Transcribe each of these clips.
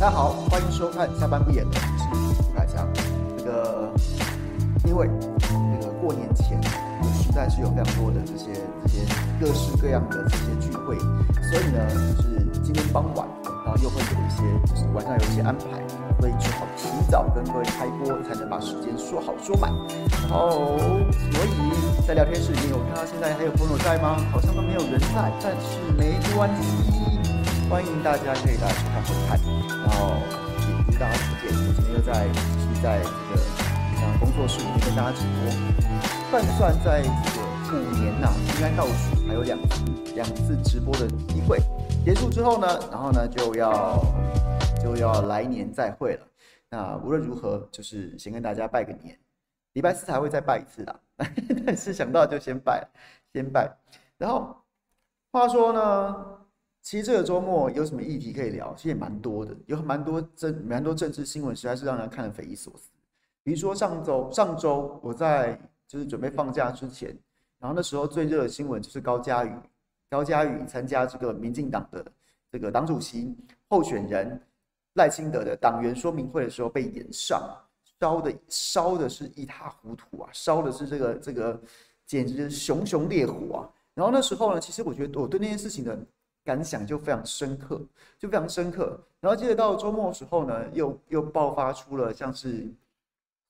大家好，欢迎收看下班不演的，我是涂凯翔。因为过年前，实在是有非常多的这些各式各样的这些聚会，所以呢，就是今天傍晚，然后又会有一些就是晚上有一些安排，所以只好提早跟各位开播，才能把时间说好说满。然后，所以在聊天室里面，我看到现在还有朋友在吗？好像都没有人在，但是没关系。 欢迎大家可以来收看收看，然后也跟大家推荐，今天又在这个工作室里面跟大家直播，算算在这个虎年呐、应该倒数还有两次直播的机会，结束之后呢，然后呢就要来年再会了。那无论如何，就是先跟大家拜个年，礼拜四还会再拜一次啦，但是想到就先拜。然后话说呢。 其实这个周末有什么议题可以聊？其实也蛮多的，有蛮多政治新闻，实在是让人看得匪夷所思。比如说上周我在就是准备放假之前，然后那时候最热的新闻就是高嘉瑜参加这个民进党的这个党主席候选人赖清德的党员说明会的时候被延上，烧的是一塌糊涂啊，烧的是这个简直是熊熊烈火啊。然后那时候呢，其实我觉得我对那件事情的。 感想就非常深刻，然后接着到周末的时候呢，又爆发出了像是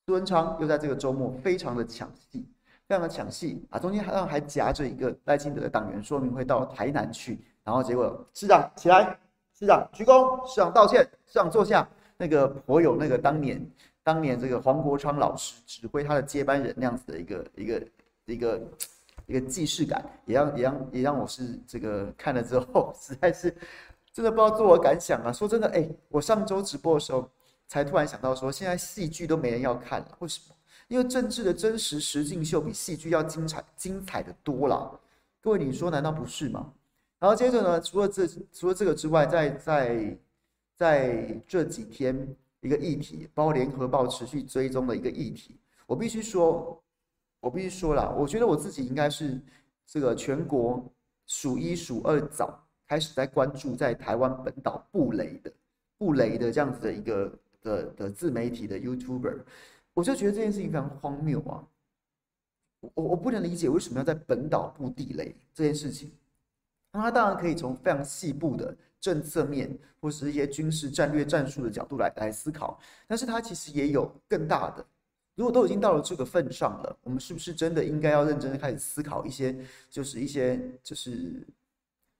苏文昌又在这个周末非常的抢戏啊，中间还夹着一个赖清德的党员说明会到台南去，然后结果市长起来，市长鞠躬，市长道歉，市长坐下，那个颇有那个当年这个黄国昌老师指挥他的接班人那样子的一个。 一个既视感，也让我是这个看了之后，实在是真的不知道自我感想啊。说真的，我上周直播的时候才突然想到说，现在戏剧都没人要看了，为什么？因为政治的真实实境秀比戏剧要精彩的多啦。各位，你说难道不是吗？然后接着呢，除了这个之外，在这几天一个议题，包括联合报持续追踪的一个议题，我必须说啦，我觉得我自己应该是这个全国数一数二早开始在关注在台湾本岛布雷的这样子的一个的自媒体的 YouTuber， 我就觉得这件事情非常荒谬啊！我不能理解为什么要在本岛布地雷这件事情。那他当然可以从非常细部的政策面或是一些军事战略战术的角度来思考，但是他其实也有更大的。 如果都已经到了这个份上了，我们是不是真的应该要认真的开始思考一些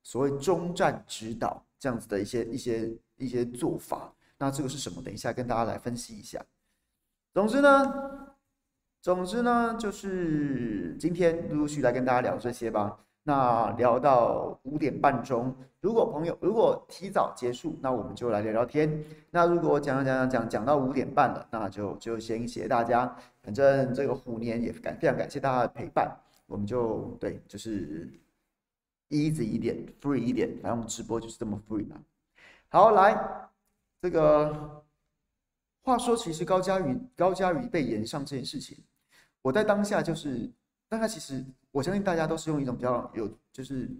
所谓中战指导这样子的一些做法？那这个是什么？等一下跟大家来分析一下。总之呢，就是今天陆续来跟大家聊这些吧。那聊到5点半钟，如果提早结束，那我们就来聊聊天。那如果我讲到5点半了，那就先谢谢大家。反正这个虎年也非常感谢大家的陪伴，我们就对，就是 easy 一点 ，free 一点，反正我们直播就是这么 free 嘛。好，来这个话说，其实高嘉瑜被延上这件事情，我在当下就是，但他其实。 我相信大家都是用一种比较有，就是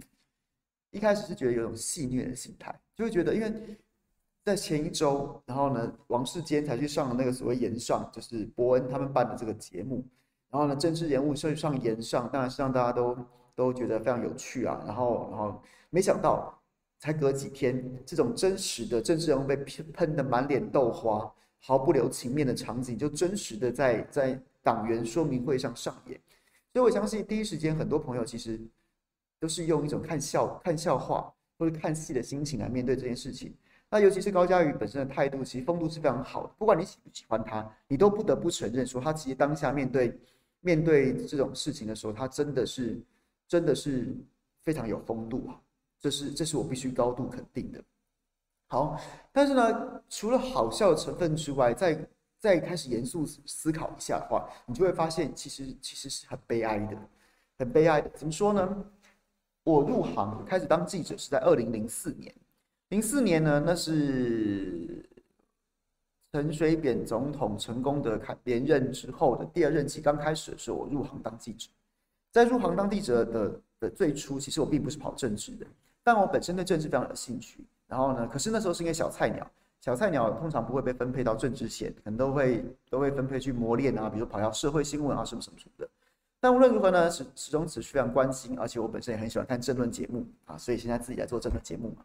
一开始是觉得有一种戏谑的心态，就会觉得，因为在前一周，然后呢，王世坚才去上了那个所谓延上，就是伯恩他们办的这个节目，然后呢，政治人物去上延上，当然是让大家都觉得非常有趣啊，然后没想到才隔几天，这种真实的政治人物被喷得满脸豆花，毫不留情面的场景，就真实的在党员说明会上上演。 所以我相信，第一时间很多朋友其实都是用一种看笑话或者看戏的心情来面对这件事情。那尤其是高嘉瑜本身的态度，其实风度是非常好的。不管你喜不喜欢他，你都不得不承认说，他其实当下面对这种事情的时候，他真的是非常有风度啊！这是我必须高度肯定的。好，但是呢，除了好笑的成分之外，再开始严肃思考一下的话，你就会发现，其实是很悲哀的，很悲哀的。怎么说呢？我入行开始当记者是在2004年，2004年呢，那是陈水扁总统成功的连任之后的第二任期刚开始的时候，我入行当记者。在入行当记者的最初，其实我并不是跑政治的，但我本身对政治非常有兴趣。然后呢，可是那时候是因为小菜鸟。小菜鸟通常不会被分配到政治线，可能都会分配去磨练啊，比如跑到社会新闻啊什么什么什么的。但无论如何呢，始终只是非常关心，而且我本身也很喜欢看政论节目啊，所以现在自己来做政论节目嘛。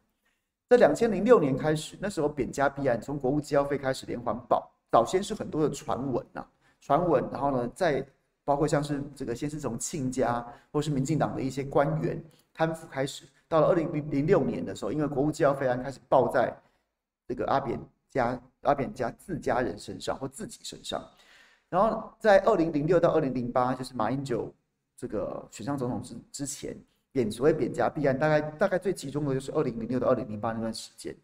在2006年开始，那时候扁家弊案从国务机要费开始连环爆，早先是很多的传闻啊，传闻，然后呢再包括像是这个先是从亲家或是民进党的一些官员贪腐开始，到了2006年的时候，因为国务机要费案开始爆在这个阿扁家自家人身上或自己身上，然后在2006到2008，就是马英九这个选上总统之前，所谓扁家弊案，大概最集中的就是2006到2008那段时间。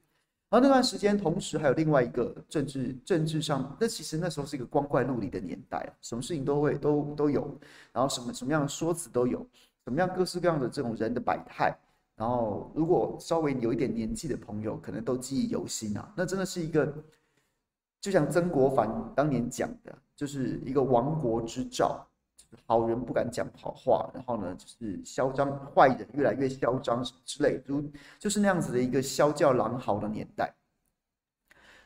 然后那段时间，同时还有另外一个政治上，那其实那时候是一个光怪陆离的年代，什么事情都有，然后什么样的说辞都有，什么样各式各样的这种人的百态。然后，如果稍微有一点年纪的朋友，可能都记忆犹新啊。那真的是一个，就像曾国藩当年讲的，就是一个亡国之兆，就是好人不敢讲好话，然后呢，就是嚣张，坏人越来越嚣张之类，就是那样子的一个萧教狼嚎的年代。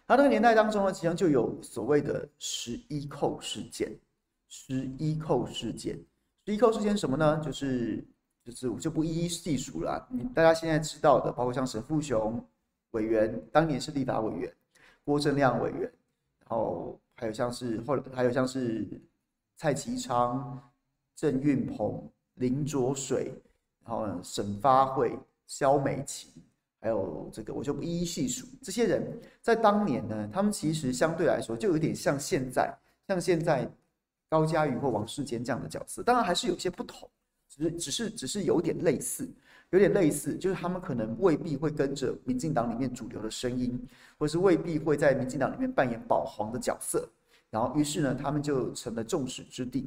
然后那个年代当中呢，其实就有所谓的11扣事件。11扣事件什么呢？就是我就不一一细数了，大家现在知道的，包括像沈富雄委员，当年是立法委员，郭正亮委员，然后还有像是蔡其昌、郑运鹏、林卓水，然后沈发慧、萧美琴，还有这个我就不一一细数。这些人在当年呢，他们其实相对来说就有点像现在高嘉瑜或王世坚这样的角色，当然还是有些不同。只是有点类似，就是他们可能未必会跟着民进党里面主流的声音，或是未必会在民进党里面扮演保皇的角色，然后于是呢，他们就成了众矢之的。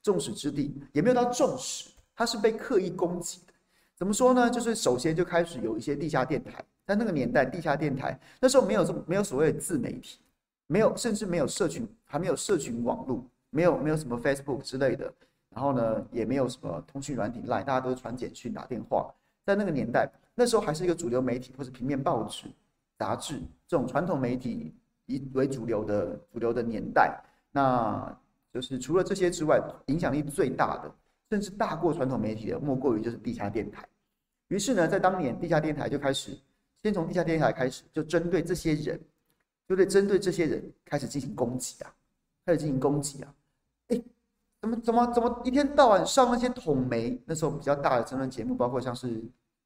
众矢之的也没有到众矢，他是被刻意攻击的。怎么说呢？就是首先就开始有一些地下电台，但那个年代地下电台那时候没有所谓的自媒体，没有，甚至没有社群，还没有社群网络，没有什么 Facebook 之类的。然后呢，也没有什么通讯软体 LINE， 大家都传简讯、打电话。在那个年代，那时候还是一个主流媒体或是平面报纸、杂志这种传统媒体为主流的年代。那就是除了这些之外，影响力最大的，甚至大过传统媒体的，莫过于就是地下电台。于是呢，在当年，地下电台就开始，先从地下电台开始，就针对这些人开始进行攻击啊，怎么一天到晚上那些统媒，那时候比较大的争论节目，包括像是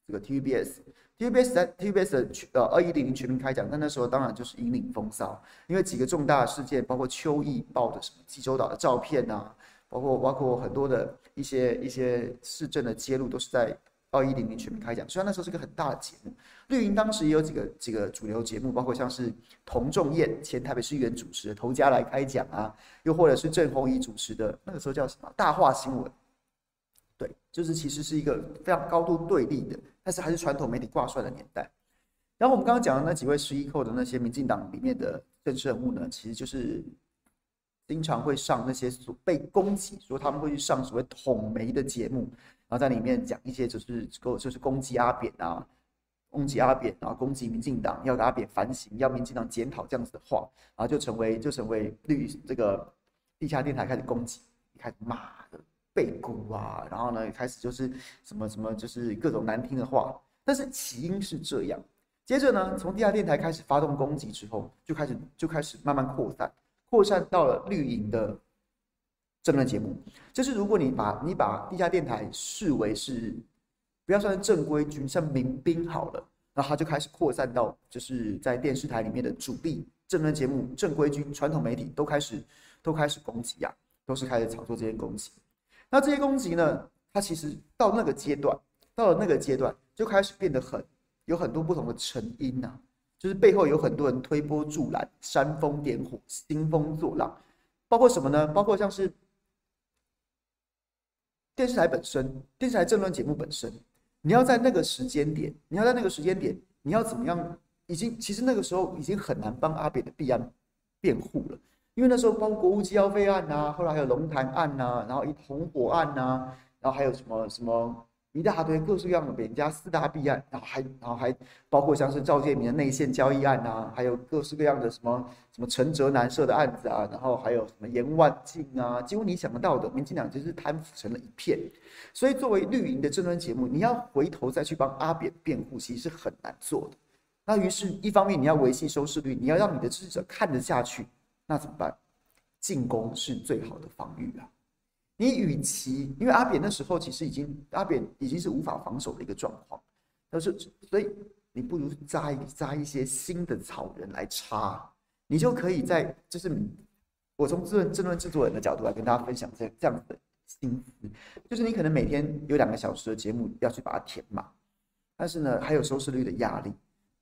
这个 TVBS 在 TVBS 的2100全民开讲，但那时候当然就是引领风骚，因为几个重大的事件，包括邱毅爆的什么济州岛的照片啊，包括很多的一些市政的揭露，都是在2100全民开讲。虽然那时候是个很大的节目，绿营当时也有几个主流节目，包括像是童仲彦前台北市议员主持的《头家来开讲》啊，又或者是郑鸿仪主持的那个时候叫什么《大话新闻》。对，就是其实是一个非常高度对立的，但是还是传统媒体挂帅的年代。然后我们刚刚讲的那几位11扣的那些民进党里面的政治人物呢，其实就是经常会上那些被攻击，说他们会去上所谓统媒的节目。然后在里面讲一些就是攻击阿扁，然后攻击民进党，要阿扁反省，要民进党检讨这样子的话，然后就成为这个地下电台开始攻击，开始骂背骨啊，然后呢开始就是什么就是各种难听的话，但是起因是这样。接着呢，从地下电台开始发动攻击之后，就开始慢慢扩散到了绿营的政论节目。就是如果你把地下电台视为是不要算是正规军，像民兵好了，然后它就开始扩散到就是在电视台里面的主力政论节目、正规军、传统媒体都开始攻击啊，都是开始炒作这些攻击。那这些攻击呢，它其实到了那个阶段就开始变得有很多不同的成因啊，就是背后有很多人推波助澜、煽风点火、兴风作浪，包括什么呢？包括像是电视台本身，电视台政论节目本身，你要在那个时间点，你要怎么样？其实那个时候已经很难帮阿扁的弊案辩护了，因为那时候包括国务机要费案啊，后来还有龙潭案啊，然后红火案啊，然后还有什么什么一大堆各式各样的人家四大弊案，然后还包括像是赵建民的内线交易案啊，还有各式各样的什么陈哲南社的案子啊，然后还有什么严万进啊，几乎你想得到的，民进党就是贪腐成了一片。所以作为绿营的政论节目，你要回头再去帮阿扁辩护，其实是很难做的。那于是，一方面你要维系收视率，你要让你的支持者看得下去，那怎么办？进攻是最好的防御啊。你与其，因为阿扁那时候其实阿扁已经是无法防守的一个状况，但是所以你不如扎一些新的草人来插，你就可以在就是我从政论制作人的角度来跟大家分享这样的心思，就是你可能每天有2个小时的节目要去把它填满，但是呢还有收视率的压力，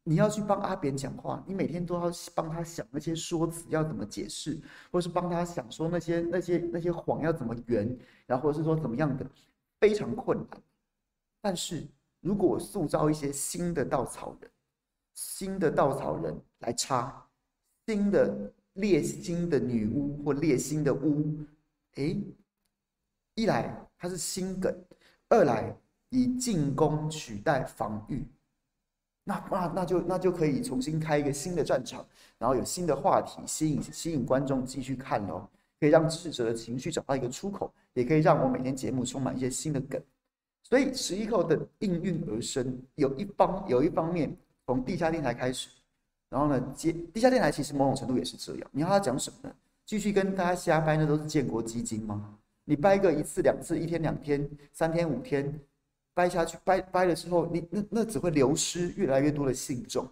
你要去帮阿扁讲话，你每天都要帮他想那些说辞要怎么解释，或是帮他想说那些谎要怎么圆，然后或者是说怎么样的，非常困难。但是如果我塑造一些新的稻草人来插，新的女巫或猎新的巫，一来它是新梗，二来以进攻取代防御。那就可以重新开一个新的战场，然后有新的话题吸引观众继续看咯，可以让支持者的情绪找到一个出口，也可以让我每天节目充满一些新的梗。所以11扣的应运而生，有一方面从地下电台开始，然后呢地下电台其实某种程度也是这样，你要他讲什么呢？继续跟大家瞎掰，那都是建国基金吗？你掰个1次2次，1天2天3天5天。掰下去，掰了之后，你那只会流失越来越多的信众。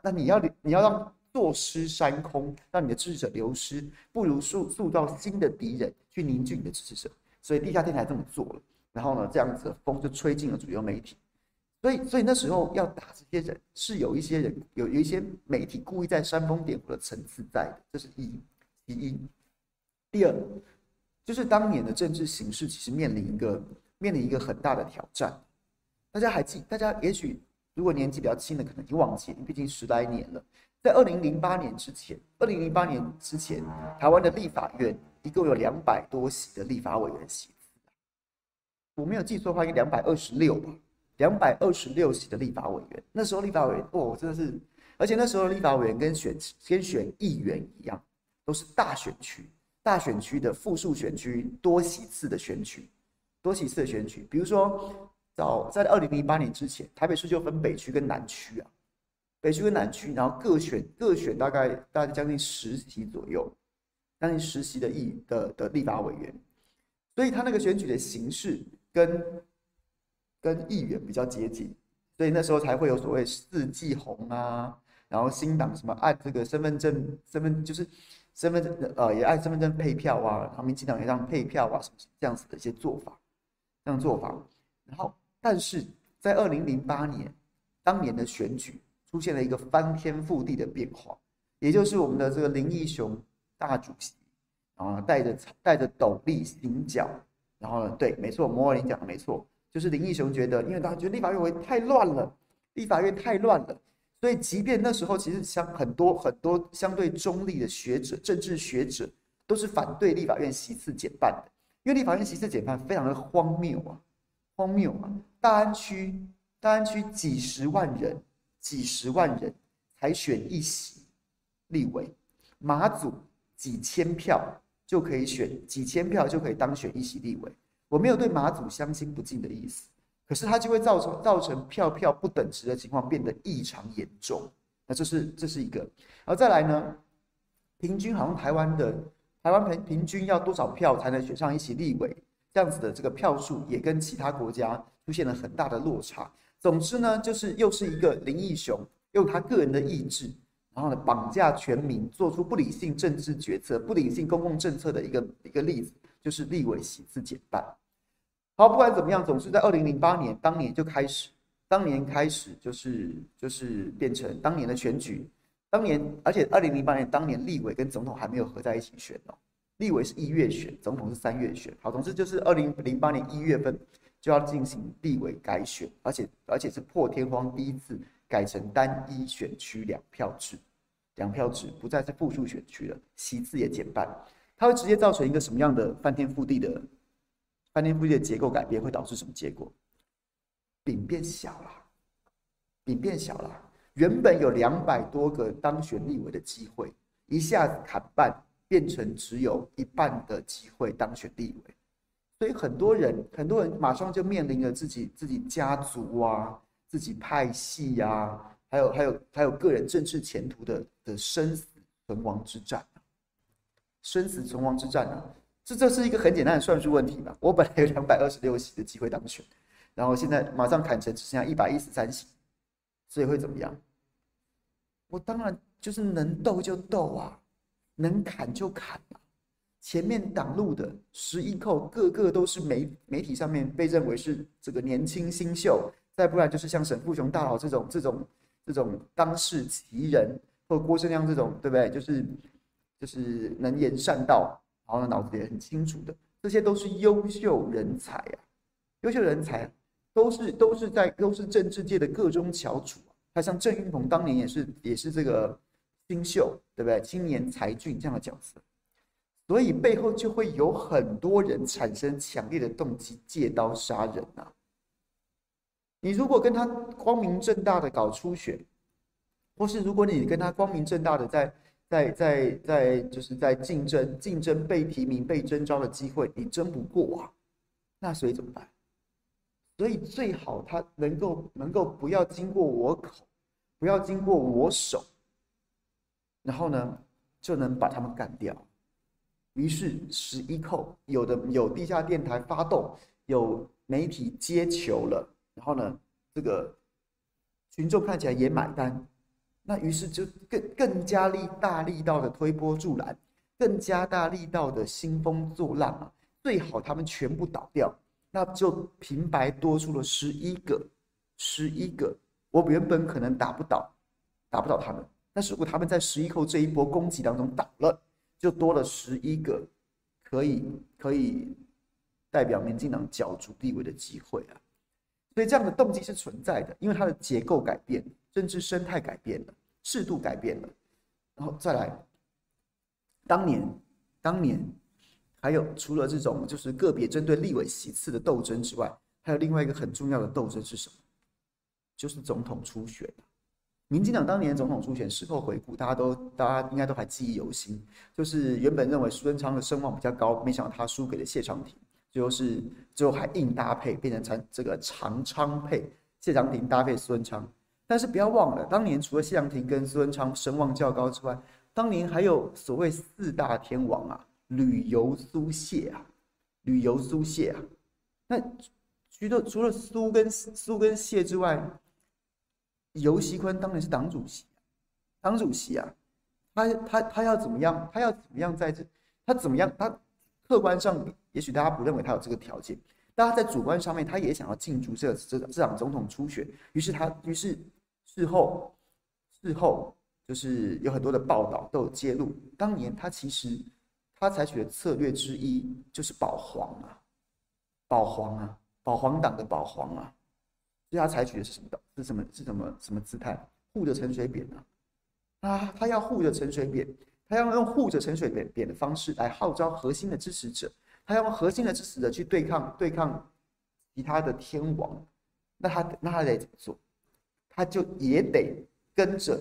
那你要让坐失山空，让你的支持者流失，不如塑造新的敌人去凝聚你的支持者。所以地下电台这么做了，然后呢，这样子的风就吹进了主流媒体。所以那时候要打这些人，是有一些媒体故意在煽风点火的层次在的，这是第一。第二，就是当年的政治形势其实面临一个很大的挑战，大家也许如果年纪比较轻的，可能已经忘记，毕竟10来年了。在2008年之前，台湾的立法院一共有200多席的立法委员席次，我没有记错的话，应该226吧，226席的立法委员。那时候立法委员，真的是，而且那时候立法委员跟选议员一样，都是大选区的复数选区、多席次的选举，比如说早在2008年之前，台北市就分北区跟南区啊，然后各选大概将近10席左右，将近10席的立法委员，所以他那个选举的形式跟议员比较接近，所以那时候才会有所谓4季红啊，然后新党什么按这个身份证就是。也按身份证配票啊，然后民进党也让配票啊，什么这样子的一些做法。然后，但是在2008年，当年的选举出现了一个翻天覆地的变化，也就是我们的这个林义雄大主席啊，带着斗笠行脚，然后呢，对，没错，摩尔林讲的没错，就是林义雄觉得，因为他觉得立法院太乱了。所以，即便那时候，其实像很多相对中立的学者、政治学者，都是反对立法院席次减半的，因为立法院席次减半非常的荒谬啊！大安区几十万人才选1席立委，马祖几千票就可以当选1席立委。我没有对马祖相亲不敬的意思。可是它就会造成票不等值的情况变得异常严重，那这是一个。然后再来呢，平均好像台湾平均要多少票才能选上1席立委，这样子的这个票数也跟其他国家出现了很大的落差。总之呢，就是又是一个林义雄用他个人的意志，然后呢绑架全民，做出不理性政治决策、不理性公共政策的一个例子，就是立委席次减半。好，不管怎么样，总是在2008年，当年开始就是变成当年的选举，而且2008年当年立委跟总统还没有合在一起选哦，立委是1月选，总统是3月选。好，总之就是2008年1月份就要进行立委改选，而且是破天荒第一次改成单一选区2票制，不再是复数选区了，席次也减半，它会直接造成一个什么样的翻天覆地的结构改变，会导致什么结果？饼变小了，饼变小了。原本有200多个当选立委的机会，一下子砍半，变成只有一半的机会当选立委。所以很多人马上就面临了自己家族啊、自己派系啊，还有个人政治前途的生死存亡之战。生死存亡之战啊，这是一个很简单的算术问题嘛。我本来有226席的机会当选，然后现在马上砍成只剩下113席，所以会怎么样？我当然就是能斗就斗啊，能砍就砍啊。前面挡路的11扣，个个都是媒体上面被认为是这个年轻新秀，再不然就是像沈富雄大佬这种当世奇人，或郭正亮这种，对不对？就是能言善道，然后脑子也很清楚的，这些都是优秀人才啊！优秀人才都是政治界的各中翘楚啊！他像郑运鹏当年也是这个新秀，对不对？青年才俊这样的角色，所以背后就会有很多人产生强烈的动机，借刀杀人啊！你如果跟他光明正大的搞初选，或是如果你跟他光明正大的在竞争被提名被征召的机会，你争不过啊，那所以怎么办？所以最好他能够不要经过我口，不要经过我手，然后呢就能把他们干掉。于是11扣，有地下电台发动，有媒体接球了，然后呢这个群众看起来也买单。那于是就更加大力道的推波助澜，更加大力道的兴风作浪啊！最好他们全部倒掉，那就平白多出了11个。我原本可能打不倒他们，但是如果他们在11扣这一波攻击当中倒了，就多了11个可以代表民进党角逐立委的机会啊！所以这样的动机是存在的，因为它的结构改变了，政治生态改变了，制度改变了，然后再来，当年还有除了这种就是个别针对立委席次的斗争之外，还有另外一个很重要的斗争是什么？就是总统初选。民进党当年总统初选事后回顾，大家应该都还记忆犹新，就是原本认为苏贞昌的声望比较高，没想到他输给了谢长廷，最后还硬搭配变成这个长昌配，谢长廷搭配苏贞昌。但是不要忘了，当年除了谢长廷跟苏贞昌声望较高之外，当年还有所谓4大天王啊，旅游苏谢啊。那除了苏跟谢之外，游锡堃当年是党主席啊，他要怎么样？他要怎么样在这？他怎么样？他客观上也许大家不认为他有这个条件，大家在主观上面他也想要进驻这场总统初选，于是。事后就是有很多的报道都有揭露，当年他其实他采取的策略之一就是保皇党的保皇啊，所以他采取的是什么姿态？护着陈水扁啊，他要护着陈水扁，他要用护着陈水扁的方式来号召核心的支持者，他要用核心的支持者去对抗其他的天王，那他得怎么做？他就也得跟着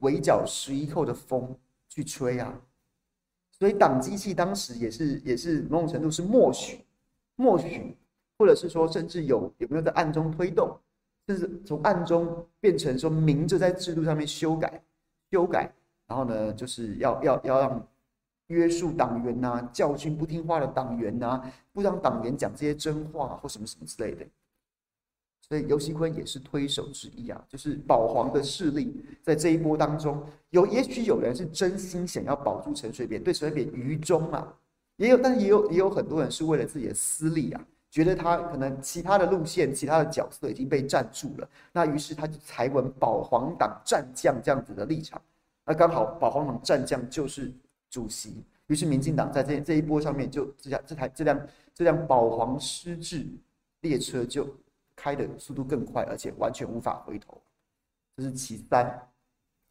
围剿11扣的风去吹啊，所以党机器当时也是某种程度是默许，或者是说甚至有没有在暗中推动，甚至从暗中变成说明着在制度上面修改，然后呢就是要让约束党员啊，教训不听话的党员啊，不让党员讲这些真话或什么什么之类的。所以游锡堃也是推手之一啊，就是保皇的势力在这一波当中，也许有人是真心想要保住陈水扁，对陈水扁愚忠啊，但也有很多人是为了自己的私利啊，觉得他可能其他的路线、其他的角色已经被占住了，那于是他就采用保皇党战将这样子的立场，那刚好保皇党战将就是主席，于是民进党在这一波上面就这辆保皇失智列车就开的速度更快，而且完全无法回头，这是其三。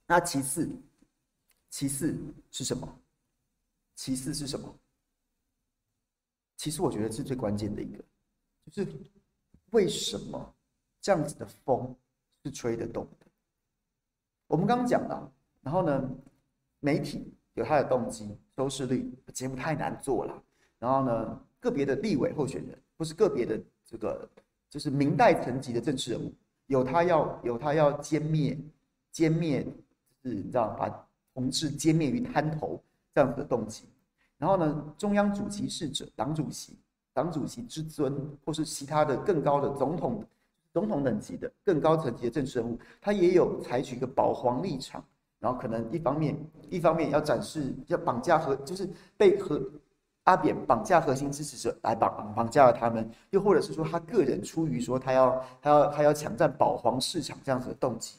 那其四是什么？其实我觉得是最关键的一个，就是为什么这样子的风是吹得动的。我们刚刚讲了，然后呢，媒体有它的动机，收视率，节目太难做了。然后呢，个别的立委候选人，不是个别的这个，就是明代层级的政治人物，有他要歼灭，就是你知道把同志歼灭于滩头这样子的动机。然后呢，中央主席事者，党主席之尊，或是其他的更高的总统等级的更高层级的政治人物，他也有采取一个保皇立场，然后可能一方面要展示，要绑架和就是被和阿扁绑架核心支持者来绑架了他们，又或者是说他个人出于说他要抢占保皇市场这样子的动机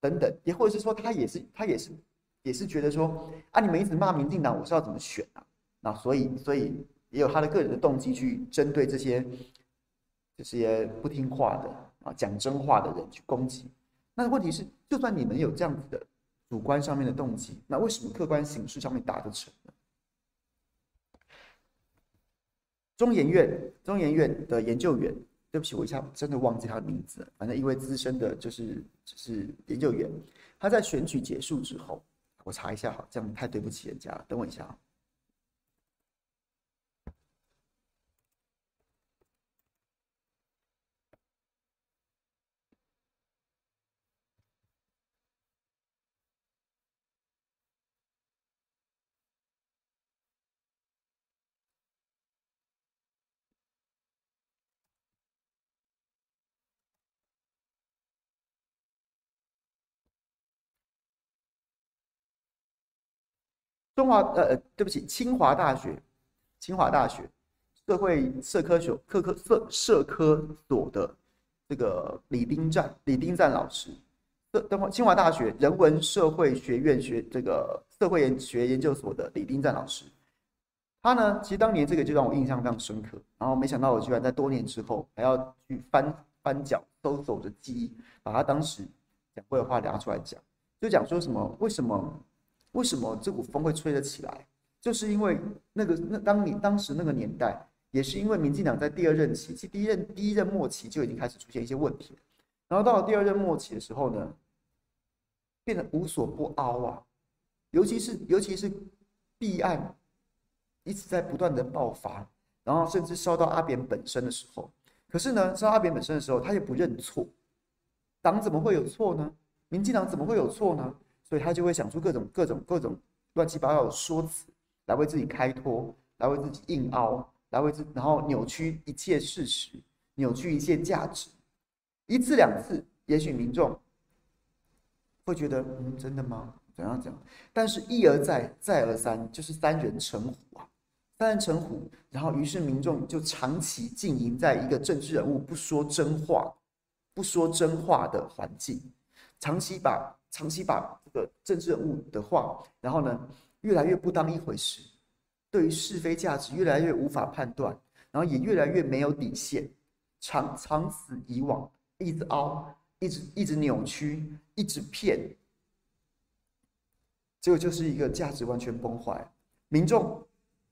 等等，也或者是说他也是觉得说啊，你们一直骂民进党，我是要怎么选啊？那所以也有他的个人的动机去针对这些不听话的啊，讲真话的人去攻击。那问题是，就算你们有这样子的主观上面的动机，那为什么客观形式上面达得成呢？中研院的研究员，对不起，我一下真的忘记他的名字了。反正一位资深的，就是研究员，他在选举结束之后，我查一下好，这样太对不起人家了。等我一下啊。清华大学，社科所的这个李丁湛老师，清华大学人文社会学院这个社会学研究所的李丁湛老师，他呢，其实当年这个就让我印象非常深刻，然后没想到我居然在多年之后还要去翻脚搜索着记忆，把他当时讲过的话拿出来讲，就讲说什么为什么这股风会吹得起来？就是因为当时那个年代，也是因为民进党在第二任期，其实第一任末期就已经开始出现一些问题了。然后到了第二任末期的时候呢，变得无所不凹啊，尤其是弊案一直在不断的爆发，然后甚至烧到阿扁本身的时候。可是呢，烧到阿扁本身的时候，他也不认错，党怎么会有错呢？民进党怎么会有错呢？所以他就会想出各种乱七八糟的说辞来为自己开脱，来为自己硬凹，然后扭曲一切事实，扭曲一切价值。一次两次，也许民众会觉得真的吗？怎样？但是一而再，再而三，就是三人成虎啊，然后于是民众就长期浸淫在一个政治人物不说真话的环境，长期把这个政治人物的话，然后呢，越来越不当一回事，对于是非价值越来越无法判断，然后也越来越没有底线，长此以往，一直凹，一直扭曲，一直骗，结果就是一个价值完全崩坏。民众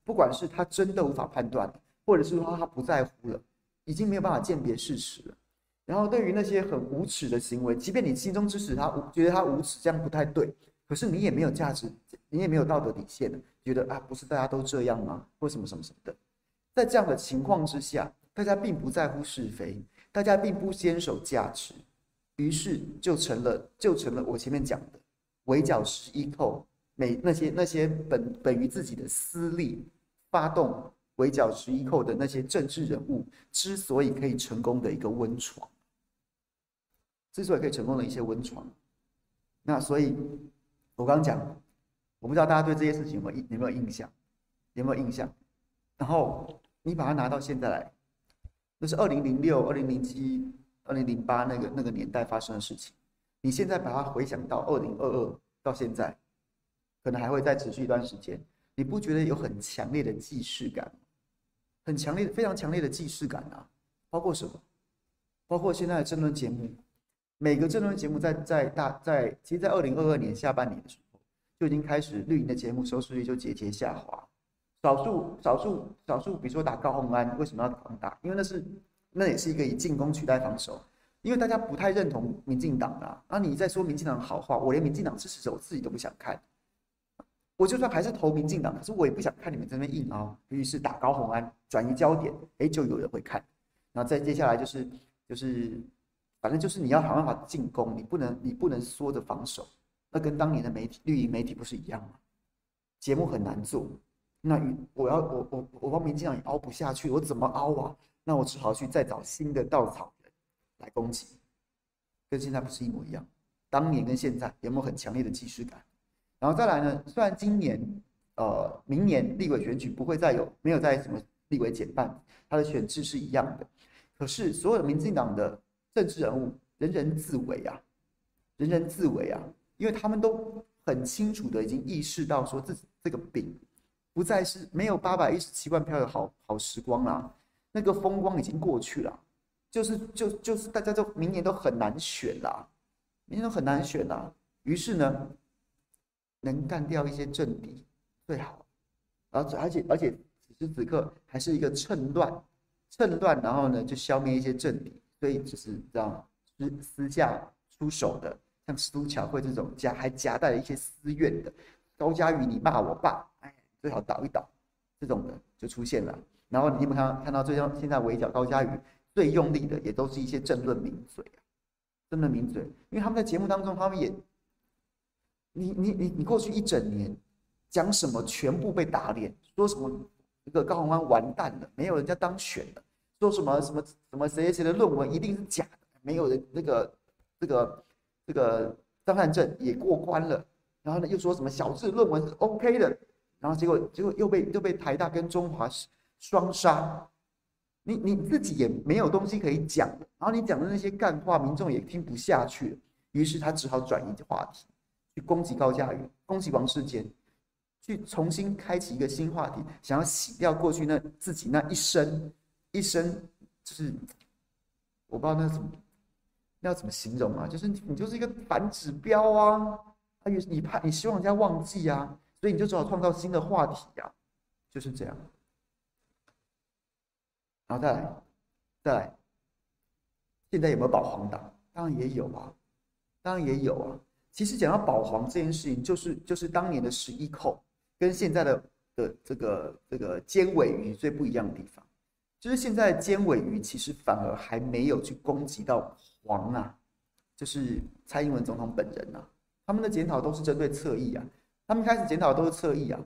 不管是他真的无法判断，或者是说他不在乎了，已经没有办法鉴别事实了。然后对于那些很无耻的行为，即便你心中支持他，觉得他无耻，这样不太对，可是你也没有价值，你也没有道德底线的，觉得啊，不是大家都这样吗？或什么的。在这样的情况之下，大家并不在乎是非，大家并不坚守价值，于是就成了我前面讲的围剿11扣，那些本于自己的私利发动围剿11扣的那些政治人物之所以可以成功的一个温床。那所以我刚讲，我不知道大家对这些事情有没有印象，然后你把它拿到现在来，就是2006、2007、2008那个年代发生的事情，你现在把它回想到2022到现在，可能还会再持续一段时间，你不觉得有很强烈的既视感？非常强烈的既视感啊！包括什么？包括现在的政论节目，每个政论节目其实在2022年下半年的时候，就已经开始绿营的节目收视率就节节下滑。少数，比如说打高虹安，为什么要打？因为那也是一个以进攻取代防守，因为大家不太认同民进党啦。那你在说民进党好话，我连民进党支持者我自己都不想看。我就算还是投民进党，可是我也不想看你们这边硬凹，于是打高虹安，转移焦点，哎，就有人会看。然后再接下来就是，反正就是你要想办法进攻，你不能缩着防守。那跟当年的媒体绿营媒体不是一样吗？节目很难做。那我帮民进党也凹不下去，我怎么凹啊？那我只好去再找新的稻草人来攻击，跟现在不是一模一样。当年跟现在有没有很强烈的既视感？然后再来呢？虽然今年明年立委选举不会再有没有在什么立委减半，他的选制是一样的，可是所有的民进党的政治人物人人自危啊，因为他们都很清楚的已经意识到说这个饼。不再是没有817万票的好时光啦，那个风光已经过去了，就是大家都明年都很难选啦，于是呢，能干掉一些政敌最好，而且此时此刻还是一个趁乱，然后呢就消灭一些政敌，所以就是这样私下出手的，像苏巧慧这种还夹带了一些私怨的，高嘉瑜你骂我爸，最好倒一倒，这种的就出现了。然后你有没有看到最像现在围剿高嘉瑜最用力的，也都是一些政论名嘴啊，因为他们在节目当中，他们也，你过去一整年讲什么全部被打脸，说什么这个高虹安完蛋了，没有人家当选了，说什么谁的论文一定是假的，没有人这个张善政也过关了，然后呢又说什么小智论文是 OK 的。然后结果又被台大跟中华双杀，你自己也没有东西可以讲，然后你讲的那些干话，民众也听不下去了，于是他只好转移话题，去攻击高嘉瑜，攻击王世坚，去重新开启一个新话题，想要洗掉过去那自己那一生就是我不知道那要怎么形容啊，就是你就是一个反指标啊，你希望人家忘记啊。所以你就只好创造新的话题啊，就是这样。然后再来，现在有没有保皇党？当然也有啊。其实讲到保皇这件事情，就是当年的11扣跟现在的这个尖尾鱼最不一样的地方，就是现在的尖尾鱼其实反而还没有去攻击到黄啊，就是蔡英文总统本人啊，他们的检讨都是针对侧翼啊。他们开始检讨都是侧翼啊，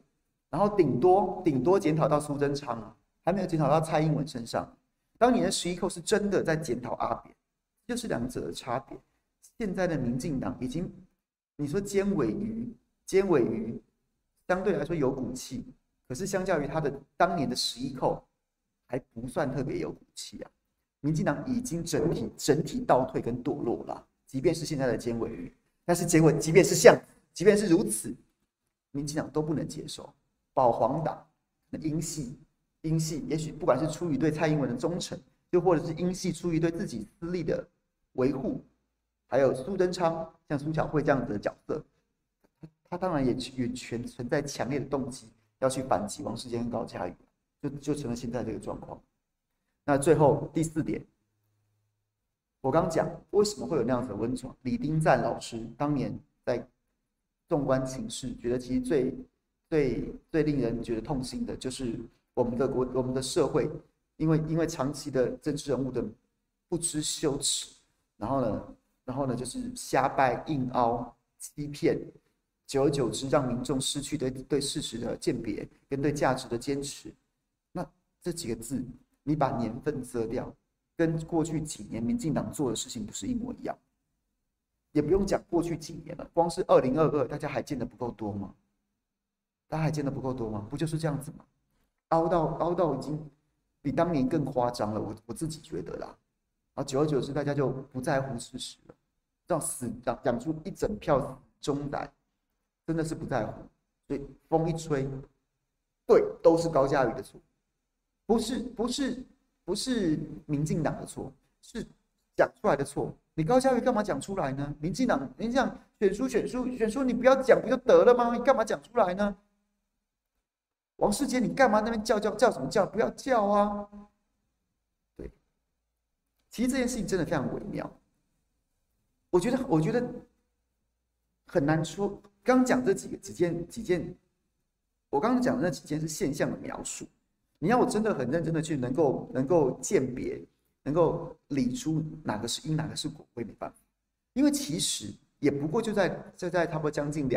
然后顶多检讨到苏贞昌啊，还没有检讨到蔡英文身上。当年的11扣是真的在检讨阿扁，就是两者的差别。现在的民进党已经，你说尖尾鱼相对来说有骨气，可是相较于他的当年的11扣，还不算特别有骨气啊。民进党已经整体倒退跟堕落了，即便是现在的尖尾鱼，但是结果即便是如此。民进党都不能接受，保皇党、英系，也许不管是出于对蔡英文的忠诚，又或者是英系出于对自己私利的维护，还有苏贞昌像苏巧慧这样子的角色，他当然也存在强烈的动机要去反击王世坚跟高嘉瑜，就成了现在这个状况。那最后第4点，我刚讲为什么会有那样子的温床，李丁赞老师当年在。纵观情势，觉得其实最令人觉得痛心的，就是我们的社会，因为长期的政治人物的不知羞耻，然后呢就是瞎掰、硬凹、欺骗，久而久之让民众失去对事实的鉴别跟对价值的坚持。那这几个字，你把年份遮掉，跟过去几年民进党做的事情不是一模一样。也不用讲过去几年了，光是2022，大家还见得不够多吗？不就是这样子吗？凹到已经比当年更夸张了，我自己觉得啦。啊，久而久之，大家就不在乎事实了，让养出一整票中来，真的是不在乎。所以风一吹，对，都是高嘉瑜的错，不是民进党的错，是讲出来的错。你高嘉瑜干嘛讲出来呢？民进党选书，你不要讲不就得了吗？你干嘛讲出来呢？王世坚，你干嘛那边叫什么叫？不要叫啊！对，其实这件事情真的非常微妙，我觉得很难说。刚讲这几件，我刚刚讲的那几件是现象的描述。你要我真的很认真的去能够鉴别，能够理出哪个是因，哪个是果，我也没办法。因为其实也不过就在差不多将近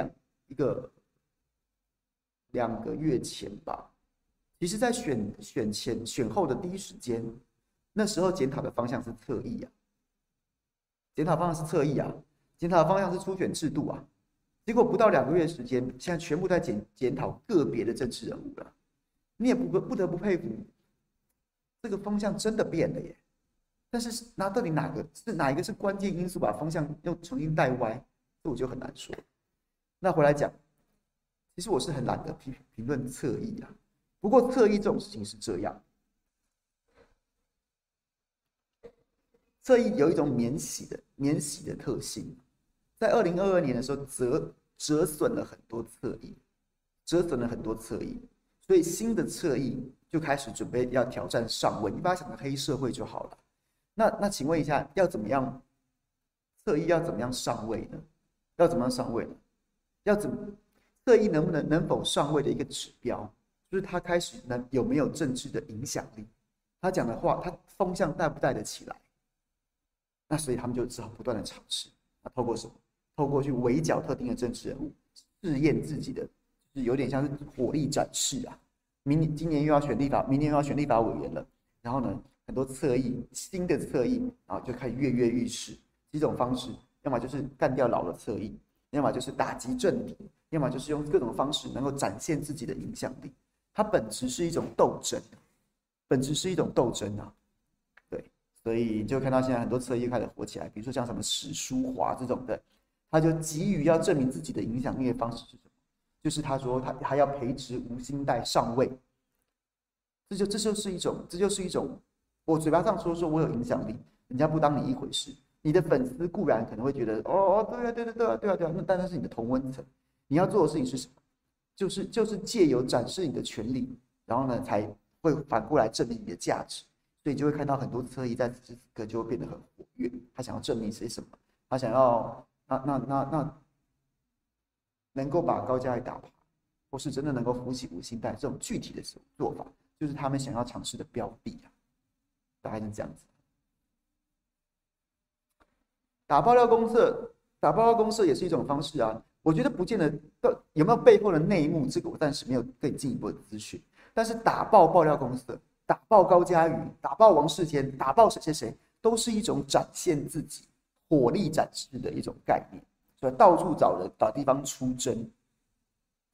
两个月前吧。其实，在选前、选后的第一时间，那时候检讨的方向是侧翼啊，检讨的方向是初选制度啊。结果不到2个月时间，现在全部在检讨个别的政治人物了。你也不得不佩服，这个方向真的变了耶。但是那到底哪一个是关键因素，把方向又重新带歪，这我就很难说。那回来讲，其实我是很懒得评论侧翼啊。不过侧翼这种事情是这样，侧翼有一种免洗的特性，在2022年的时候折损了很多侧翼，所以新的侧翼就开始准备要挑战上位。你把它想成黑社会就好了。那请问一下，侧翼要怎么样上位呢？侧翼能否上位的一个指标？就是他开始有没有政治的影响力，他讲的话，他风向带不带得起来？那所以他们就只好不断的尝试，透过什么？透过去围剿特定的政治人物，试验自己的，就是有点像是火力展示啊。今年又要选立法，明年又要选立法委员了。然后呢，很多新的侧翼，然后就开始跃跃欲试。几种方式，要么就是干掉老的侧翼，要么就是打击政敌，要么就是用各种方式能够展现自己的影响力。它本质是一种斗争，啊，对，所以就看到现在很多侧翼开始火起来，比如说像什么史书华这种的，他就急于要证明自己的影响力的方式是什么？就是他说他要培植无薪代上位，这就是一种，我嘴巴上说我有影响力，人家不当你一回事。你的粉丝固然可能会觉得哦对啊，那但是你的同温层，你要做的事情是什么？就是借由展示你的权利，然后呢，才会反过来证明你的价值，所以就会看到很多侧翼在此时此刻就会变得很活跃。他想要证明些什么？他想要那能够把高嘉瑜打趴，或是真的能够扶起无薪代这种具体的做法，就是他们想要尝试的标的啊，大概是这样子。打爆料公社也是一种方式啊。我觉得不见得有没有背后的内幕，这个我暂时没有更进一步的资讯。但是爆料公司，打爆高嘉瑜，打爆王世坚，打爆谁，都是一种展现自己火力展示的一种概念。所以到处找人，找地方出征，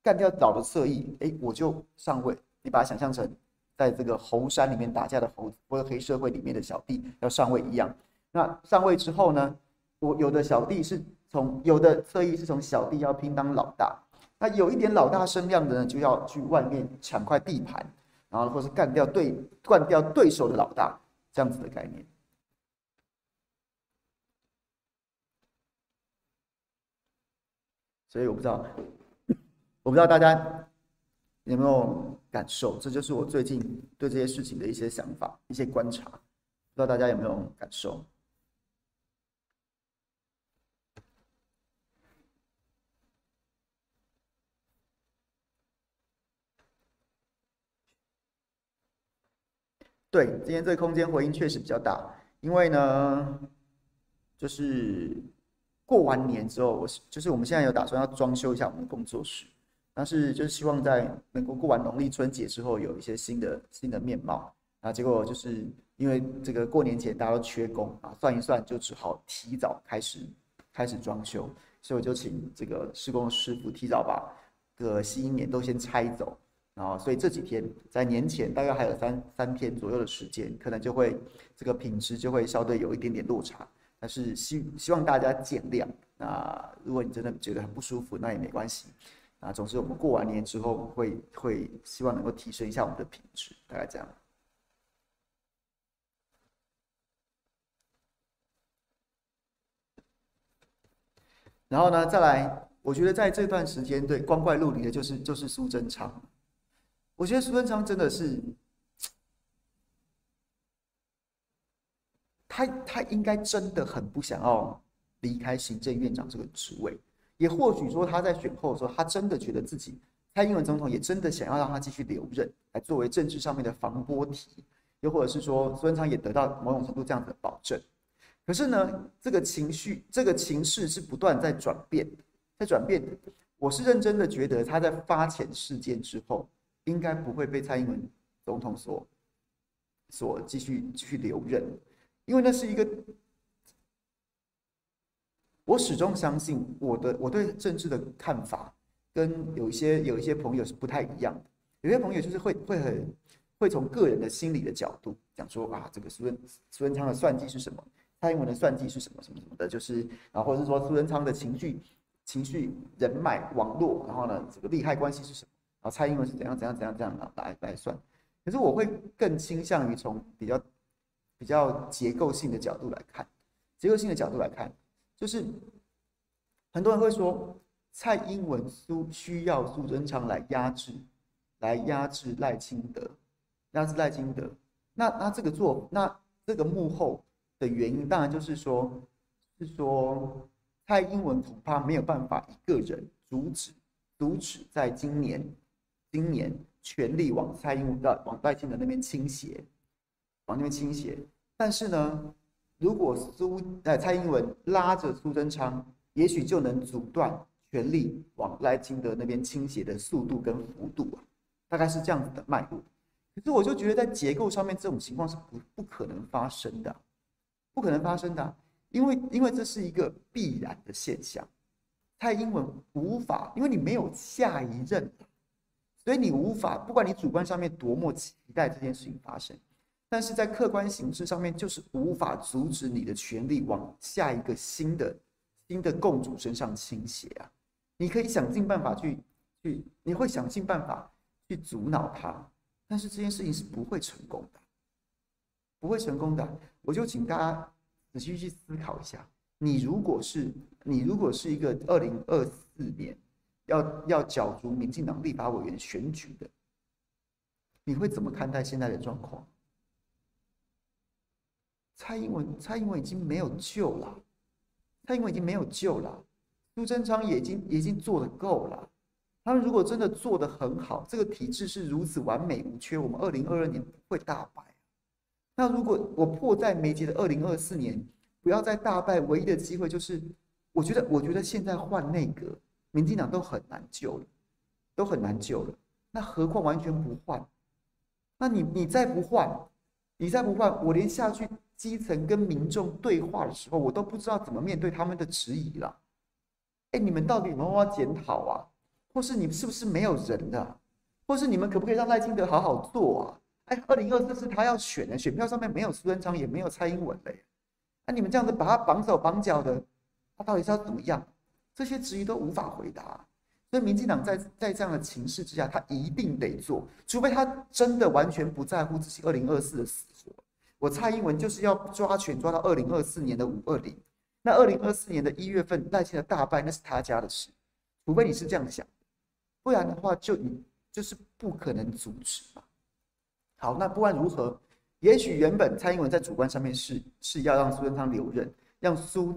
干掉老的侧翼，我就上位。你把它想象成在这个猴山里面打架的猴子，或者黑社会里面的小弟要上位一样。那上位之后呢，有的侧翼是从小弟要拼当老大，那有一点老大声量的呢，就要去外面抢块地盘，然后或是干掉对手的老大，这样子的概念。所以我不知道大家有没有感受，这就是我最近对这些事情的一些想法、一些观察，不知道大家有没有感受。对，今天这个空间回音确实比较大，因为呢，就是过完年之后，就是我们现在有打算要装修一下我们的工作室，但是就是希望在能够过完农历春节之后有一些新的面貌。那结果就是因为这个过年前大家都缺工啊，算一算就只好提早开始装修，所以我就请这个施工师傅提早把个吸音棉都先拆走。然后，所以这几天在年前大概还有三天左右的时间，可能就会这个品质就会稍微有一点点落差，但是希望大家见谅。那如果你真的觉得很不舒服，那也没关系。啊，总之我们过完年之后会希望能够提升一下我们的品质，大概这样。然后呢，再来，我觉得在这段时间对光怪陆离的就是苏贞昌。我觉得苏贞昌真的是，他应该真的很不想要离开行政院长这个职位。也或许说他在选后的时候，他真的觉得自己蔡英文总统也真的想要让他继续留任，来作为政治上面的防波堤。又或者是说苏贞昌也得到某种程度这样子的保证。可是呢，这个情势是不断在转变，的。我是认真的觉得他在发钱事件之后，应该不会被蔡英文总统所继续留任，因为那是一个我始终相信我对政治的看法跟有一些朋友是不太一样的。有些朋友就是会从个人的心理的角度讲说啊，这个苏贞昌的算计是什么，蔡英文的算计是什么什么什么的，就是然后或者是说苏贞昌的情绪、人脉、网络，然后呢，这个利害关系是什么？然后蔡英文是怎样来算？可是我会更倾向于从比较结构性的角度来看，就是很多人会说蔡英文需要苏贞昌来压制赖清德，那这个幕后的原因，当然就是说，蔡英文恐怕没有办法一个人阻止在今年权力往赖清德那边倾斜，但是呢，如果蔡英文拉着苏贞昌，也许就能阻断权力往赖清德那边倾斜的速度跟幅度啊，大概是这样子的脉络。可是我就觉得在结构上面这种情况是不可能发生的，因为这是一个必然的现象，蔡英文无法，因为你没有下一任，所以你无法，不管你主观上面多么期待这件事情发生，但是在客观形势上面就是无法阻止你的权力往下一个新的共主身上倾斜啊！你可以想尽办法你会想尽办法去阻挠他，但是这件事情是不会成功的，我就请大家仔细去思考一下，你如果是一个2024年要角逐民进党立法委员选举的，你会怎么看待现在的状况？蔡英文已经没有救了，苏贞昌也已经做得够了。他们如果真的做得很好，这个体制是如此完美无缺，我们2022年不会大败。那如果我迫在眉睫的2024年不要再大败，唯一的机会就是，我觉得现在换内阁，民进党都很难救了。那何况完全不换？那你再不换，我连下去基层跟民众对话的时候，我都不知道怎么面对他们的质疑了。你们到底有没有要检讨啊？或是你们是不是没有人啊？或是你们可不可以让赖清德好好做啊？2024是他要选的，选票上面没有苏贞昌，也没有蔡英文了。那你们这样子把他绑手绑脚的，他到底是要怎么样？这些质疑都无法回答啊。所以民进党在这样的情势之下，他一定得做，除非他真的完全不在乎自己2024的死活。我蔡英文就是要抓权抓到2024年的520，那2024年的1月份赖清德大败，那是他家的事。除非你是这样想，不然的话就是不可能阻止嘛。好，那不管如何，也许原本蔡英文在主观上面是要让苏贞昌留任，让苏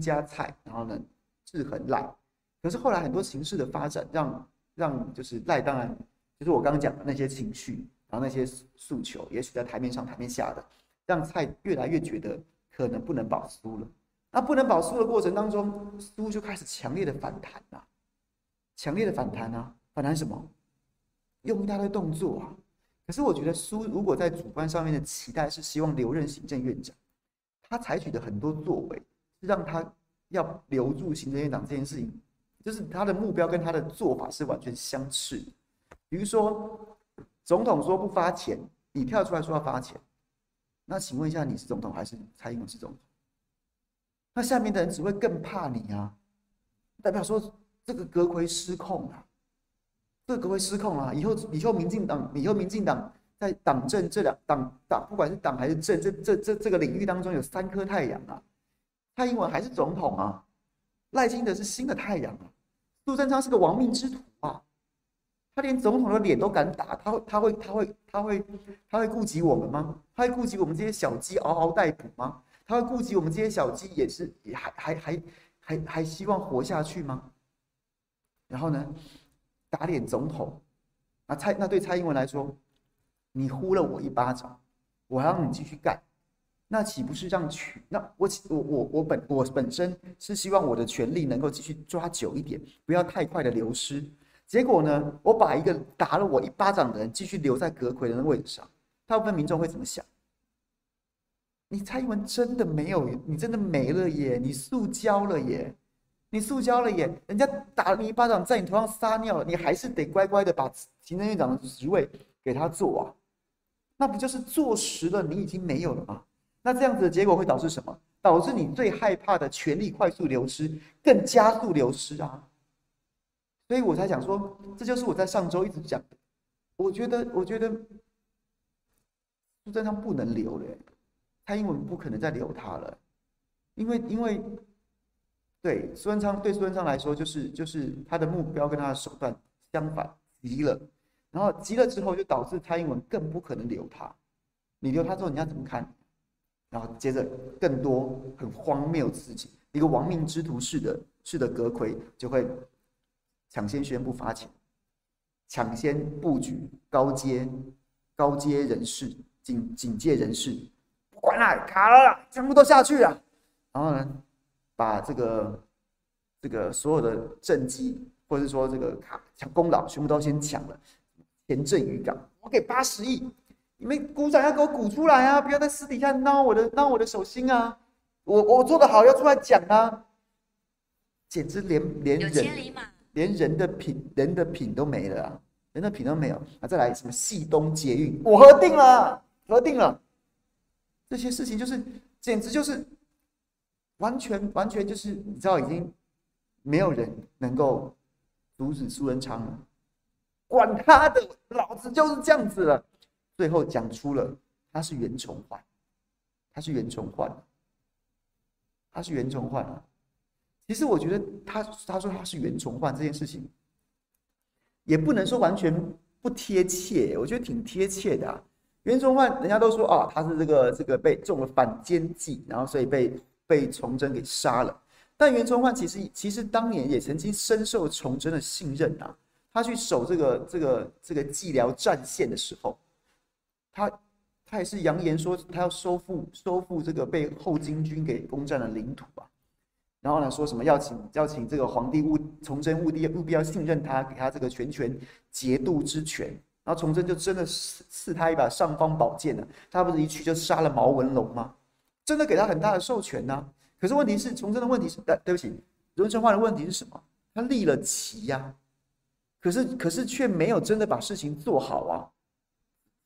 家蔡，然后呢制衡赖。可是后来很多情势的发展，让就是赖，当然就是我刚刚讲的那些情绪，然后那些诉求，也许在台面上台面下的，让蔡越来越觉得可能不能保苏了。那不能保苏的过程当中，苏就开始强烈的反弹啊，反弹什么？用一大堆动作啊。可是我觉得苏如果在主观上面的期待是希望留任行政院长，他采取的很多作为是让他要留住行政院长这件事情，就是他的目标跟他的做法是完全相斥的。比如说总统说不发钱，你跳出来说要发钱，那请问一下，你是总统还是蔡英文是总统？那下面的人只会更怕你啊，代表说这个阁揆失控了。以后民进党在党政这两党，不管是党还是政，这个领域当中有3颗太阳啊。蔡英文还是总统啊，赖清德是新的太阳啊，苏贞昌是个亡命之徒啊，他连总统的脸都敢打，他会顾及我们吗？他会顾及我们这些小鸡嗷嗷待哺吗？他会顾及我们这些小鸡，也是也还希望活下去吗？然后呢，打脸总统，那对蔡英文来说，你呼了我一巴掌，我还让你继续干，那岂不是让我本身是希望我的权利能够继续抓久一点，不要太快的流失。结果呢，我把一个打了我一巴掌的人继续留在阁揆的位置上，大部分民众会怎么想？你蔡英文真的没有，你真的没了耶！你塑胶了耶！你塑胶了耶！人家打你一巴掌，在你头上撒尿了，你还是得乖乖的把行政院长的职位给他做啊！那不就是坐实了你已经没有了吗？那这样子的结果会导致什么？导致你最害怕的权力快速流失，更加速流失啊！所以我才想说，这就是我在上周一直讲的。我觉得苏贞昌不能留了耶。蔡英文不可能再留他了，因为对苏贞昌来说，就是他的目标跟他的手段相反急了，然后急了之后就导致蔡英文更不可能留他。你留他之后，人家怎么看？然后接着更多很荒谬的事情，一个亡命之徒式的阁揆就会抢先宣布罚钱，抢先布局高阶人士、警戒人士。管了，卡了啦，全部都下去了。然后呢，把这个所有的政绩，或者说这个抢功劳，全部都先抢了。前镇渔港，我给80亿，你们鼓掌要给我鼓出来啊！不要在私底下闹我的手心啊！我做得好要出来讲啊！简直连人的品都没了啊！人的品都没有啊！再来什么系东捷运，我核定了。这些事情就是，简直就是，完全就是，你知道，已经没有人能够阻止苏贞昌了。管他的，老子就是这样子了。最后讲出了，他是袁崇焕啊。其实我觉得他说他是袁崇焕这件事情，也不能说完全不贴切，我觉得挺贴切的啊。袁崇焕，人家都说啊，他是这个被中了反间计，然后所以被崇祯给杀了。但袁崇焕其实当年也曾经深受崇祯的信任啊。他去守这个蓟辽战线的时候，他也是扬言说他要收复这个被后金军给攻占的领土啊。然后呢，说什么要请这个皇帝崇祯务必要信任他，给他这个全权节度之权。然后崇祯就真的赐他一把尚方宝剑了，他不是一去就杀了毛文龙吗？真的给他很大的授权啊。可是问题是，崇祯的问题是，对不起，袁崇焕的问题是什么？他立了旗啊，可是却没有真的把事情做好啊。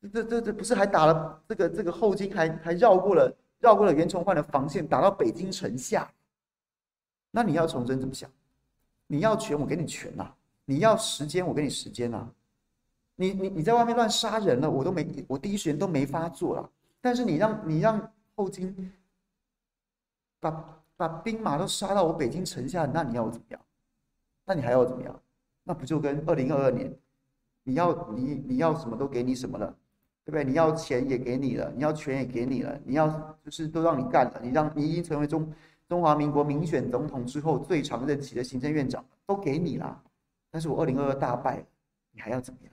这不是还打了这个后金还绕过了袁崇焕的防线，打到北京城下。那你要崇祯怎么想？你要权我给你权啊，你要时间我给你时间啊。你在外面乱杀人了，我第一时间都没发作了。但是你让后金把兵马都杀到我北京城下，那你要我怎么样？那你还要我怎么样？那不就跟2022年，你要什么都给你什么了，对不对？你要钱也给你了，你要权也给你了，你要就是都让你干了，你已经成为中华民国民选总统之后最长任期的行政院长，都给你了。但是我2022大败了，你还要怎么样？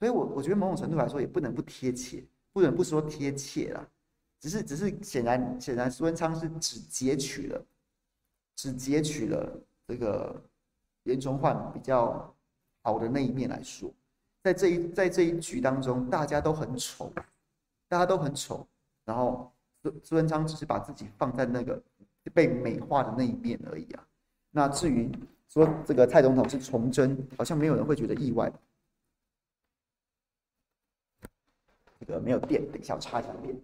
所以我觉得某种程度来说也不能不贴切，不能不说贴切啦。只是显然苏贞昌是只截取了这个袁崇焕比较好的那一面来说。在这一局当中，大家都很丑，然后苏贞昌只是把自己放在那个被美化的那一面而已啊。那至于说这个蔡总统是崇祯，好像没有人会觉得意外。没有电，等一下我插一下电。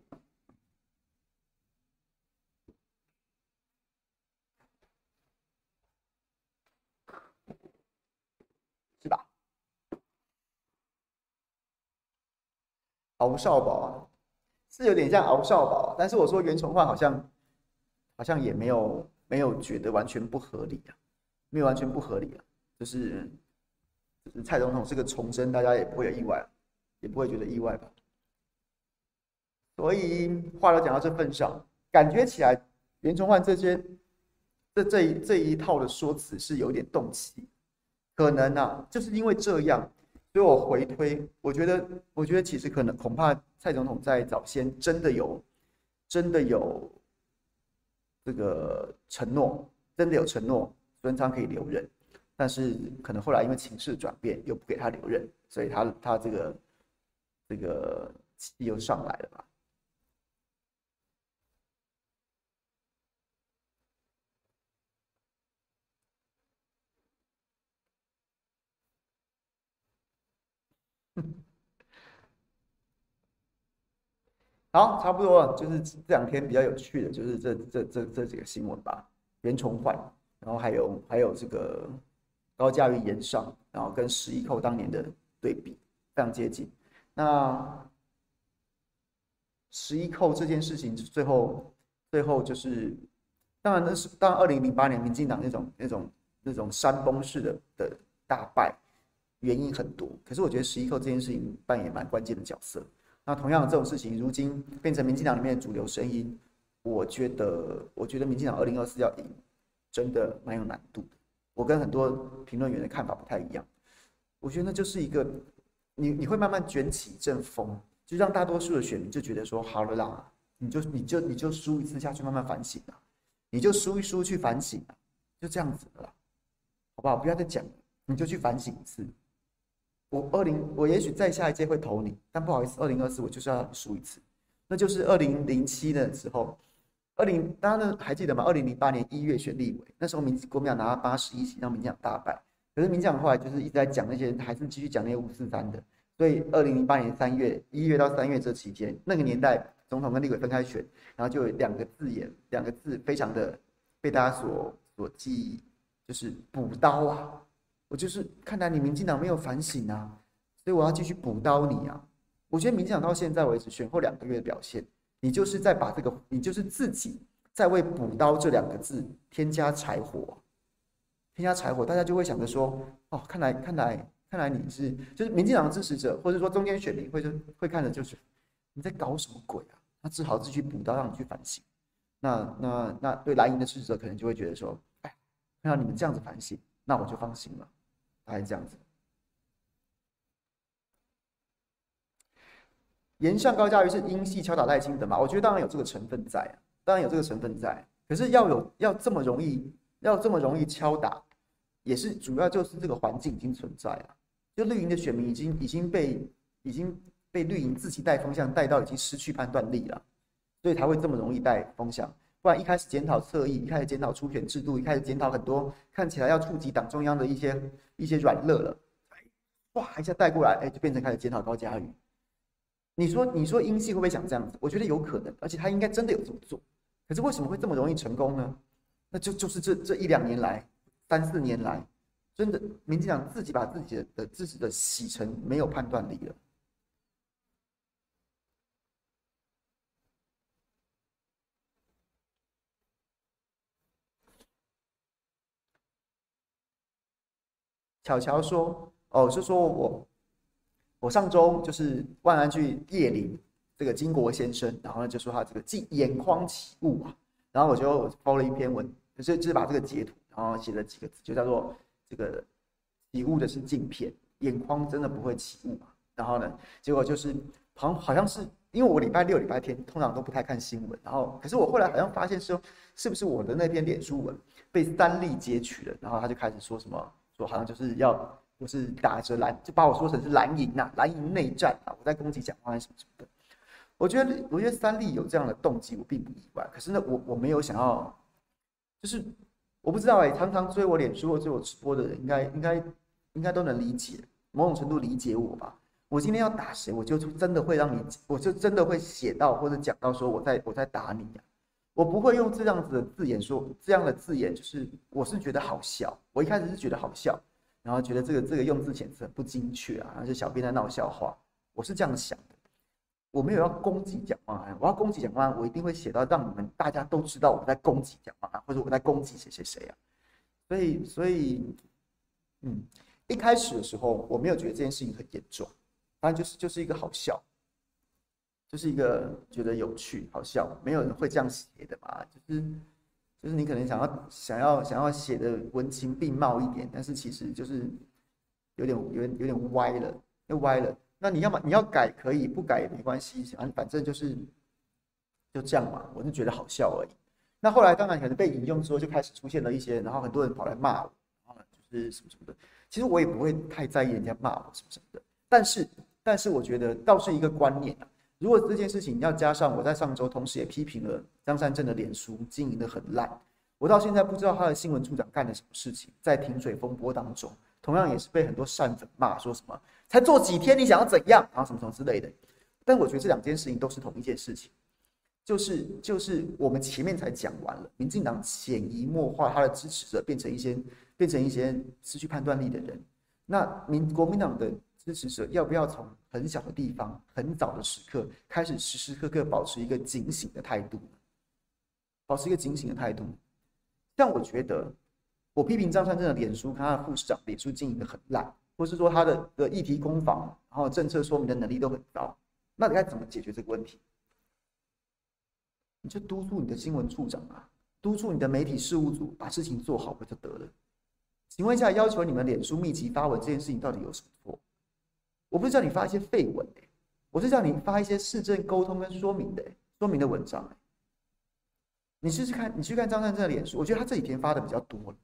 是吧？敖少保啊，是有点像敖少保，但是我说袁崇焕好像也没有觉得完全不合理啊，没有完全不合理啊，就是蔡总统是个崇祯，大家也不会有意外，也不会觉得意外吧。所以话都讲到这份上，感觉起来袁崇焕这些这一套的说辞是有点动气，可能啊，就是因为这样，所以我回推，我觉得其实可能恐怕蔡总统在早先真的有这个承诺，苏贞昌可以留任，但是可能后来因为情势转变，又不给他留任，所以他这个气又上来了吧。 好，差不多了，就是这两天比较有趣的，就是这几个新闻吧。袁崇焕，然后还有这个高嘉瑜延上，然后跟十一寇当年的对比非常接近。那十一寇这件事情最后就是，当然2008年民进党那种山崩式的大败，原因很多。可是我觉得十一寇这件事情扮演蛮关键的角色。 那同样的这种事情，如今变成民进党里面的主流声音，我觉得民进党2024要赢，真的蛮有难度的。我跟很多评论员的看法不太一样，我觉得那就是一个，你会慢慢卷起一阵风，就让大多数的选民就觉得说，好了啦，你就输一次下去，慢慢反省啦，你就输一输去反省啦，就这样子了啦，好不好？不要再讲了，你就去反省一次。 我也许再下一届会投你，但不好意思，2024我就是要输一次，那就是2007的时候，大家还记得吗？2008年1月选立委，那时候国民党拿了81席，让民进党大败。可是民进党后来就是一直在讲那些，还是继续讲那些543的。所以2008年1月到3月这期间，那个年代总统跟立委分开选，然后就有两个字非常的被大家所记忆，就是补刀啊。 我就是看来你民进党没有反省啊，所以我要继续补刀你啊！我觉得民进党到现在为止选后2个月的表现，你就是自己在为“补刀”这2个字添加柴火，大家就会想着说：哦，看来你是就是民进党的支持者，或者说中间选民会看着就是你在搞什么鬼啊？那只好自己补刀，让你去反省。那对蓝营的支持者可能就会觉得说：哎，看到你们这样子反省，那我就放心了。 还这样子，延上高嘉瑜是英系敲打赖清德嘛？我觉得当然有这个成分在啊，可是要这么容易敲打，也是主要就是这个环境已经存在了，就绿营的选民已经被绿营自己带风向带到已经失去判断力了，所以才会这么容易带风向。 不然一开始检讨侧翼，一开始检讨初选制度，一开始检讨很多看起来要触及党中央的一些软肋了，哇一下带过来，哎，就变成开始检讨高嘉瑜。你说英系会不会想这样子？我觉得有可能，而且他应该真的有这么做。可是为什么会这么容易成功呢？那就是这1、2年来，3、4年来，真的民进党自己把自己的支持者洗成没有判断力了。 巧巧说：“哦，是说我上周就是万安去谒陵这个金国先生，然后呢就说他这个眼眶起雾啊，然后我抛了一篇文，就是把这个截图，然后写了几个字，就叫做这个起雾的是镜片，眼眶真的不会起雾嘛？然后呢，结果就是好像是因为我礼拜6、礼拜天通常都不太看新闻，然后可是我后来好像发现说，是不是我的那篇脸书文被3例截取了，然后他就开始说什么。” 说好像就是要我是打着蓝，就把我说成是蓝营呐，蓝营内战啊，我在攻击蒋万安什么什么的。我觉得3例有这样的动机，我并不意外。可是呢，我没有想要，就是我不知道哎、欸，常常追我脸书或追我直播的人，应该都能理解，某种程度理解我吧。我今天要打谁，我就真的会写到或者讲到说我在打你呀、啊。 我不会用这样子的字眼说，这样的字眼就是我是觉得好笑。我一开始是觉得好笑，然后觉得这个用字遣词很不精确啊，而且小编在闹笑话，我是这样想的。我没有要攻击蒋万安，我要攻击蒋万安，我一定会写到让你们大家都知道我在攻击蒋万安，或者我在攻击谁谁谁啊。所以，一开始的时候我没有觉得这件事情很严重，当然就是一个好笑。就是一个觉得有趣、好笑，没有人会这样写的嘛。就是你可能想要写的文情并茂一点，但是其实就是有点歪了，又歪了。那你要改可以，不改也没关系，反正就这样嘛。我就觉得好笑而已。那后来当然可能被引用之后，就开始出现了一些，然后很多人跑来骂我，然后就是什么什么的。其实我也不会太在意人家骂我什么什么的，但是我觉得倒是一个观念啊。如果这件事情要加上我在上周同时也批评了张善政的脸书经营得很烂，我到现在不知道他的新闻处长干了什么事情，在停水风波当中，同样也是被很多善粉骂说什么才做几天你想要怎样啊什么之类的。但我觉得这两件事情都是同一件事情，就是我们前面才讲完了，民进党潜移默化他的支持者变成一些失去判断力的人。那国民党的支持者要不要从很小的地方、很早的时刻开始，时时刻刻保持一个警醒的态度？保持一个警醒的态度。像我觉得，我批评张善政的脸书，他的副市长脸书经营的很烂，或是说他的议题攻防，然后政策说明的能力都很高，那你该怎么解决这个问题？你就督促你的新闻处长啊，督促你的媒体事务组把事情做好不就得了？请问一下，要求你们脸书密集发文这件事情到底有什么错？我不是叫你发一些废文，我是叫你发一些市政沟通跟说明的文章。你去看张善政的脸书，我觉得他这几天发的比较多了。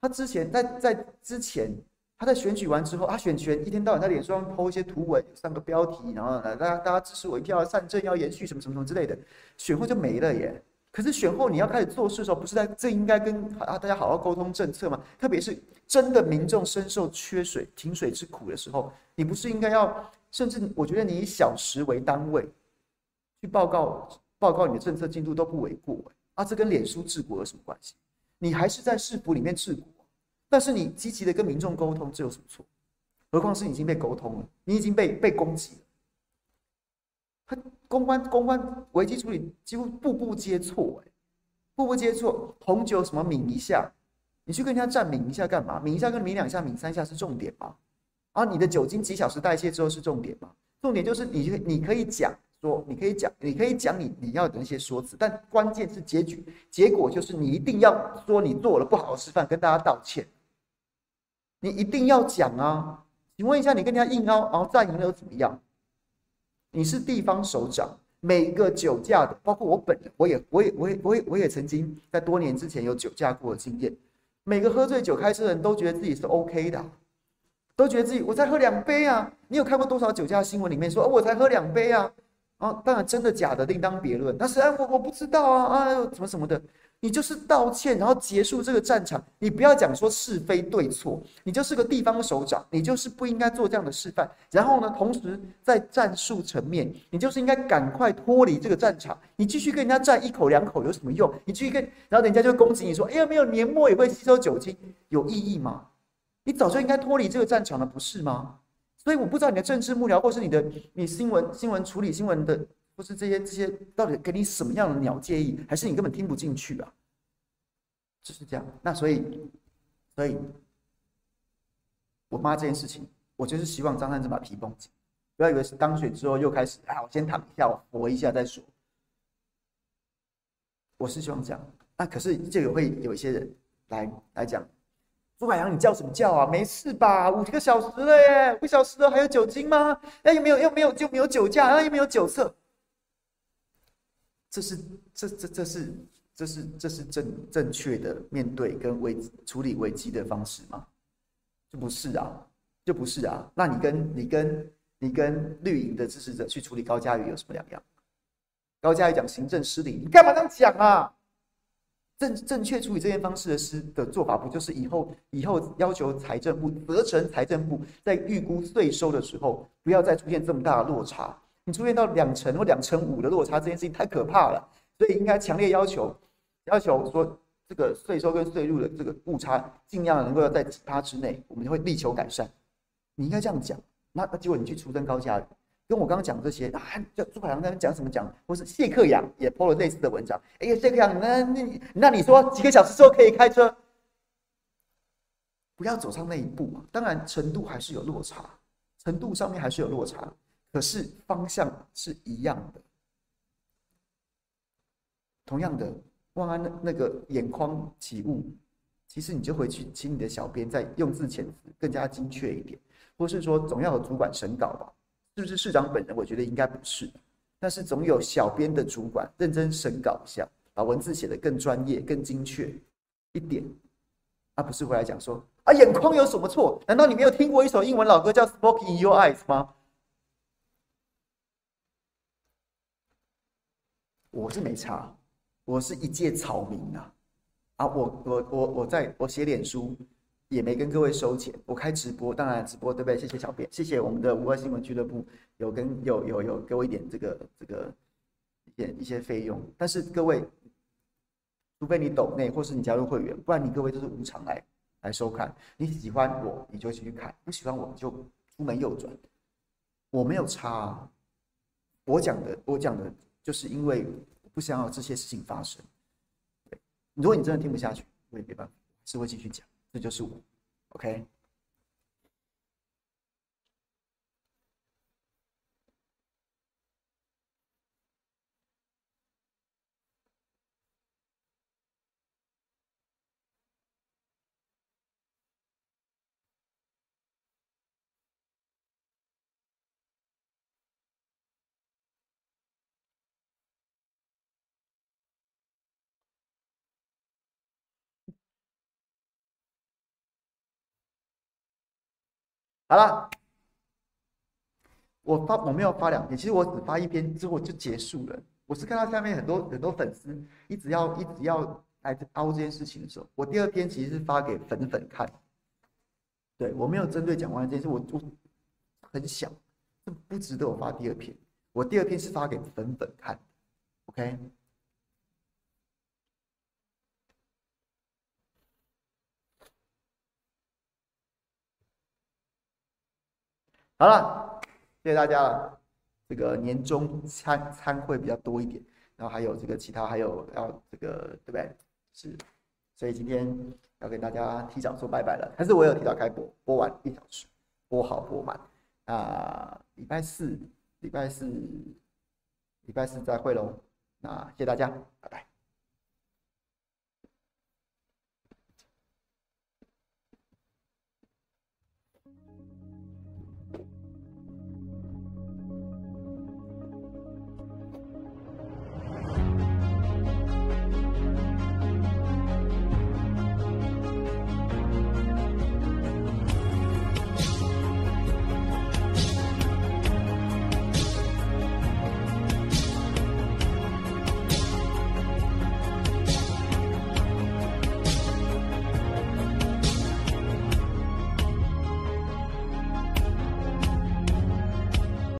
他之前在之前他在选举完之后，他选权一天到晚在脸书上po一些图文，有3个标题，然后大家支持我一票，善政要延续什么什么什么之类的，选后就没了耶。可是选后你要开始做事的时候，不是这应该跟大家好好沟通政策吗？特别是真的民众深受缺水、停水之苦的时候，你不是应该要，甚至我觉得你以小时为单位去报告你的政策进度都不为过，这跟脸书治国有什么关系？你还是在市府里面治国，但是你积极的跟民众沟通，这有什么错？何况是你已经被沟通了，你已经被攻击了。他公关危机处理几乎步步接错，步步接错。红酒什么抿一下，你去跟人家站抿一下干嘛？抿一下跟抿2下、抿3下是重点吗？你的酒精几小时代谢之后是重点吗？重点就是你可以讲说，你可以讲你要的那些说辞，但关键是结果就是你一定要说你做了不好的示范，跟大家道歉。你一定要讲啊！请问一下，你跟人家硬凹，然后再赢了又怎么样？你是地方首长，每个酒驾的，包括我本人，我也曾经在多年之前有酒驾过的经验。每个喝醉酒开车的人都觉得自己是 OK 的，都觉得自己我才喝2杯啊！你有看过多少酒驾新闻里面说，我才喝2杯啊？当然真的假的另当别论。但是我不知道啊，什么什么的。你就是道歉，然后结束这个战场。你不要讲说是非对错，你就是个地方首长，你就是不应该做这样的示范。然后呢，同时在战术层面，你就是应该赶快脱离这个战场。你继续跟人家战1口2口有什么用？你继续跟，然后人家就攻击你说：“哎呀，没有年末也会吸收酒精，有意义吗？”你早就应该脱离这个战场了，不是吗？所以我不知道你的政治幕僚，或是你新闻处理新闻的。或是这些到底给你什么样的鸟建议，还是你根本听不进去啊？就是这样。那所以，我妈这件事情，我就是希望张善政把皮绷紧，不要以为是当选之后又开始我先躺一下，我活一下再说。我是希望这样。那可是就会有一些人来讲，朱海洋你叫什么叫啊？没事吧？5个小时了耶，5小时了还有酒精吗？又没有酒驾，又没有酒测。这是正确的面对跟处理危机的方式吗？就不是啊。那你跟绿营的支持者去处理高嘉瑜有什么两样？高嘉瑜讲行政失礼，你干嘛这样讲啊？正确处理这些方式的做法，不就是以后要求财政部责成财政部在预估税收的时候，不要再出现这么大的落差。你出现到2成或2成5的落差，这件事情太可怕了，所以应该强烈要求说，这个税收跟税入的这个误差，尽量能够在几%之内，我们会力求改善。你应该这样讲。那结果你去出征高嘉瑜，跟我刚刚讲这些叫朱海洋在那讲什么讲，或是谢克阳也po了类似的文章。哎呀，谢克阳，那你说几个小时之后可以开车？不要走上那一步嘛。当然，程度上面还是有落差。可是方向是一样的。同样的，万安那个眼眶起雾，其实你就回去请你的小编再用字遣词更加精确一点，或是说总要有主管审稿吧？是不是市长本人？我觉得应该不是，但是总有小编的主管认真审稿一下，把文字写得更专业、更精确一点。他不是回来讲说啊，眼眶有什么错？难道你没有听过一首英文老歌叫《Smoke in Your Eyes》吗？我是没差，我是一介草民啊！啊，我写脸书也没跟各位收钱，我开直播，当然直播对不对？谢谢小编，谢谢我们的52新闻俱乐部有给我一点一些费用，但是各位。除非你抖内或是你加入会员，不然你各位都是无偿来收看。你喜欢我，你就去看；不喜欢我，你就出门右转。我没有差啊，我讲的就是因为不想要这些事情发生。对，如果你真的听不下去，我也没办法，是会继续讲。这就是我 ，OK。好了，我没有发两篇，其实我只发一篇之后就结束了。我是看到下面很多粉丝一直要来凹这件事情的时候，我第二篇其实是发给粉看。对，我没有针对蒋万安这件事，我很小，不值得我发第二篇。我第二篇是发给粉看 ，OK。好了，谢谢大家了。这个年终参会比较多一点，然后还有这个其他还有要这个对不对？是，所以今天要跟大家提早说拜拜了。还是我有提早开播，播完1小时，播好播满。那礼拜四再会喽。那谢谢大家，拜拜。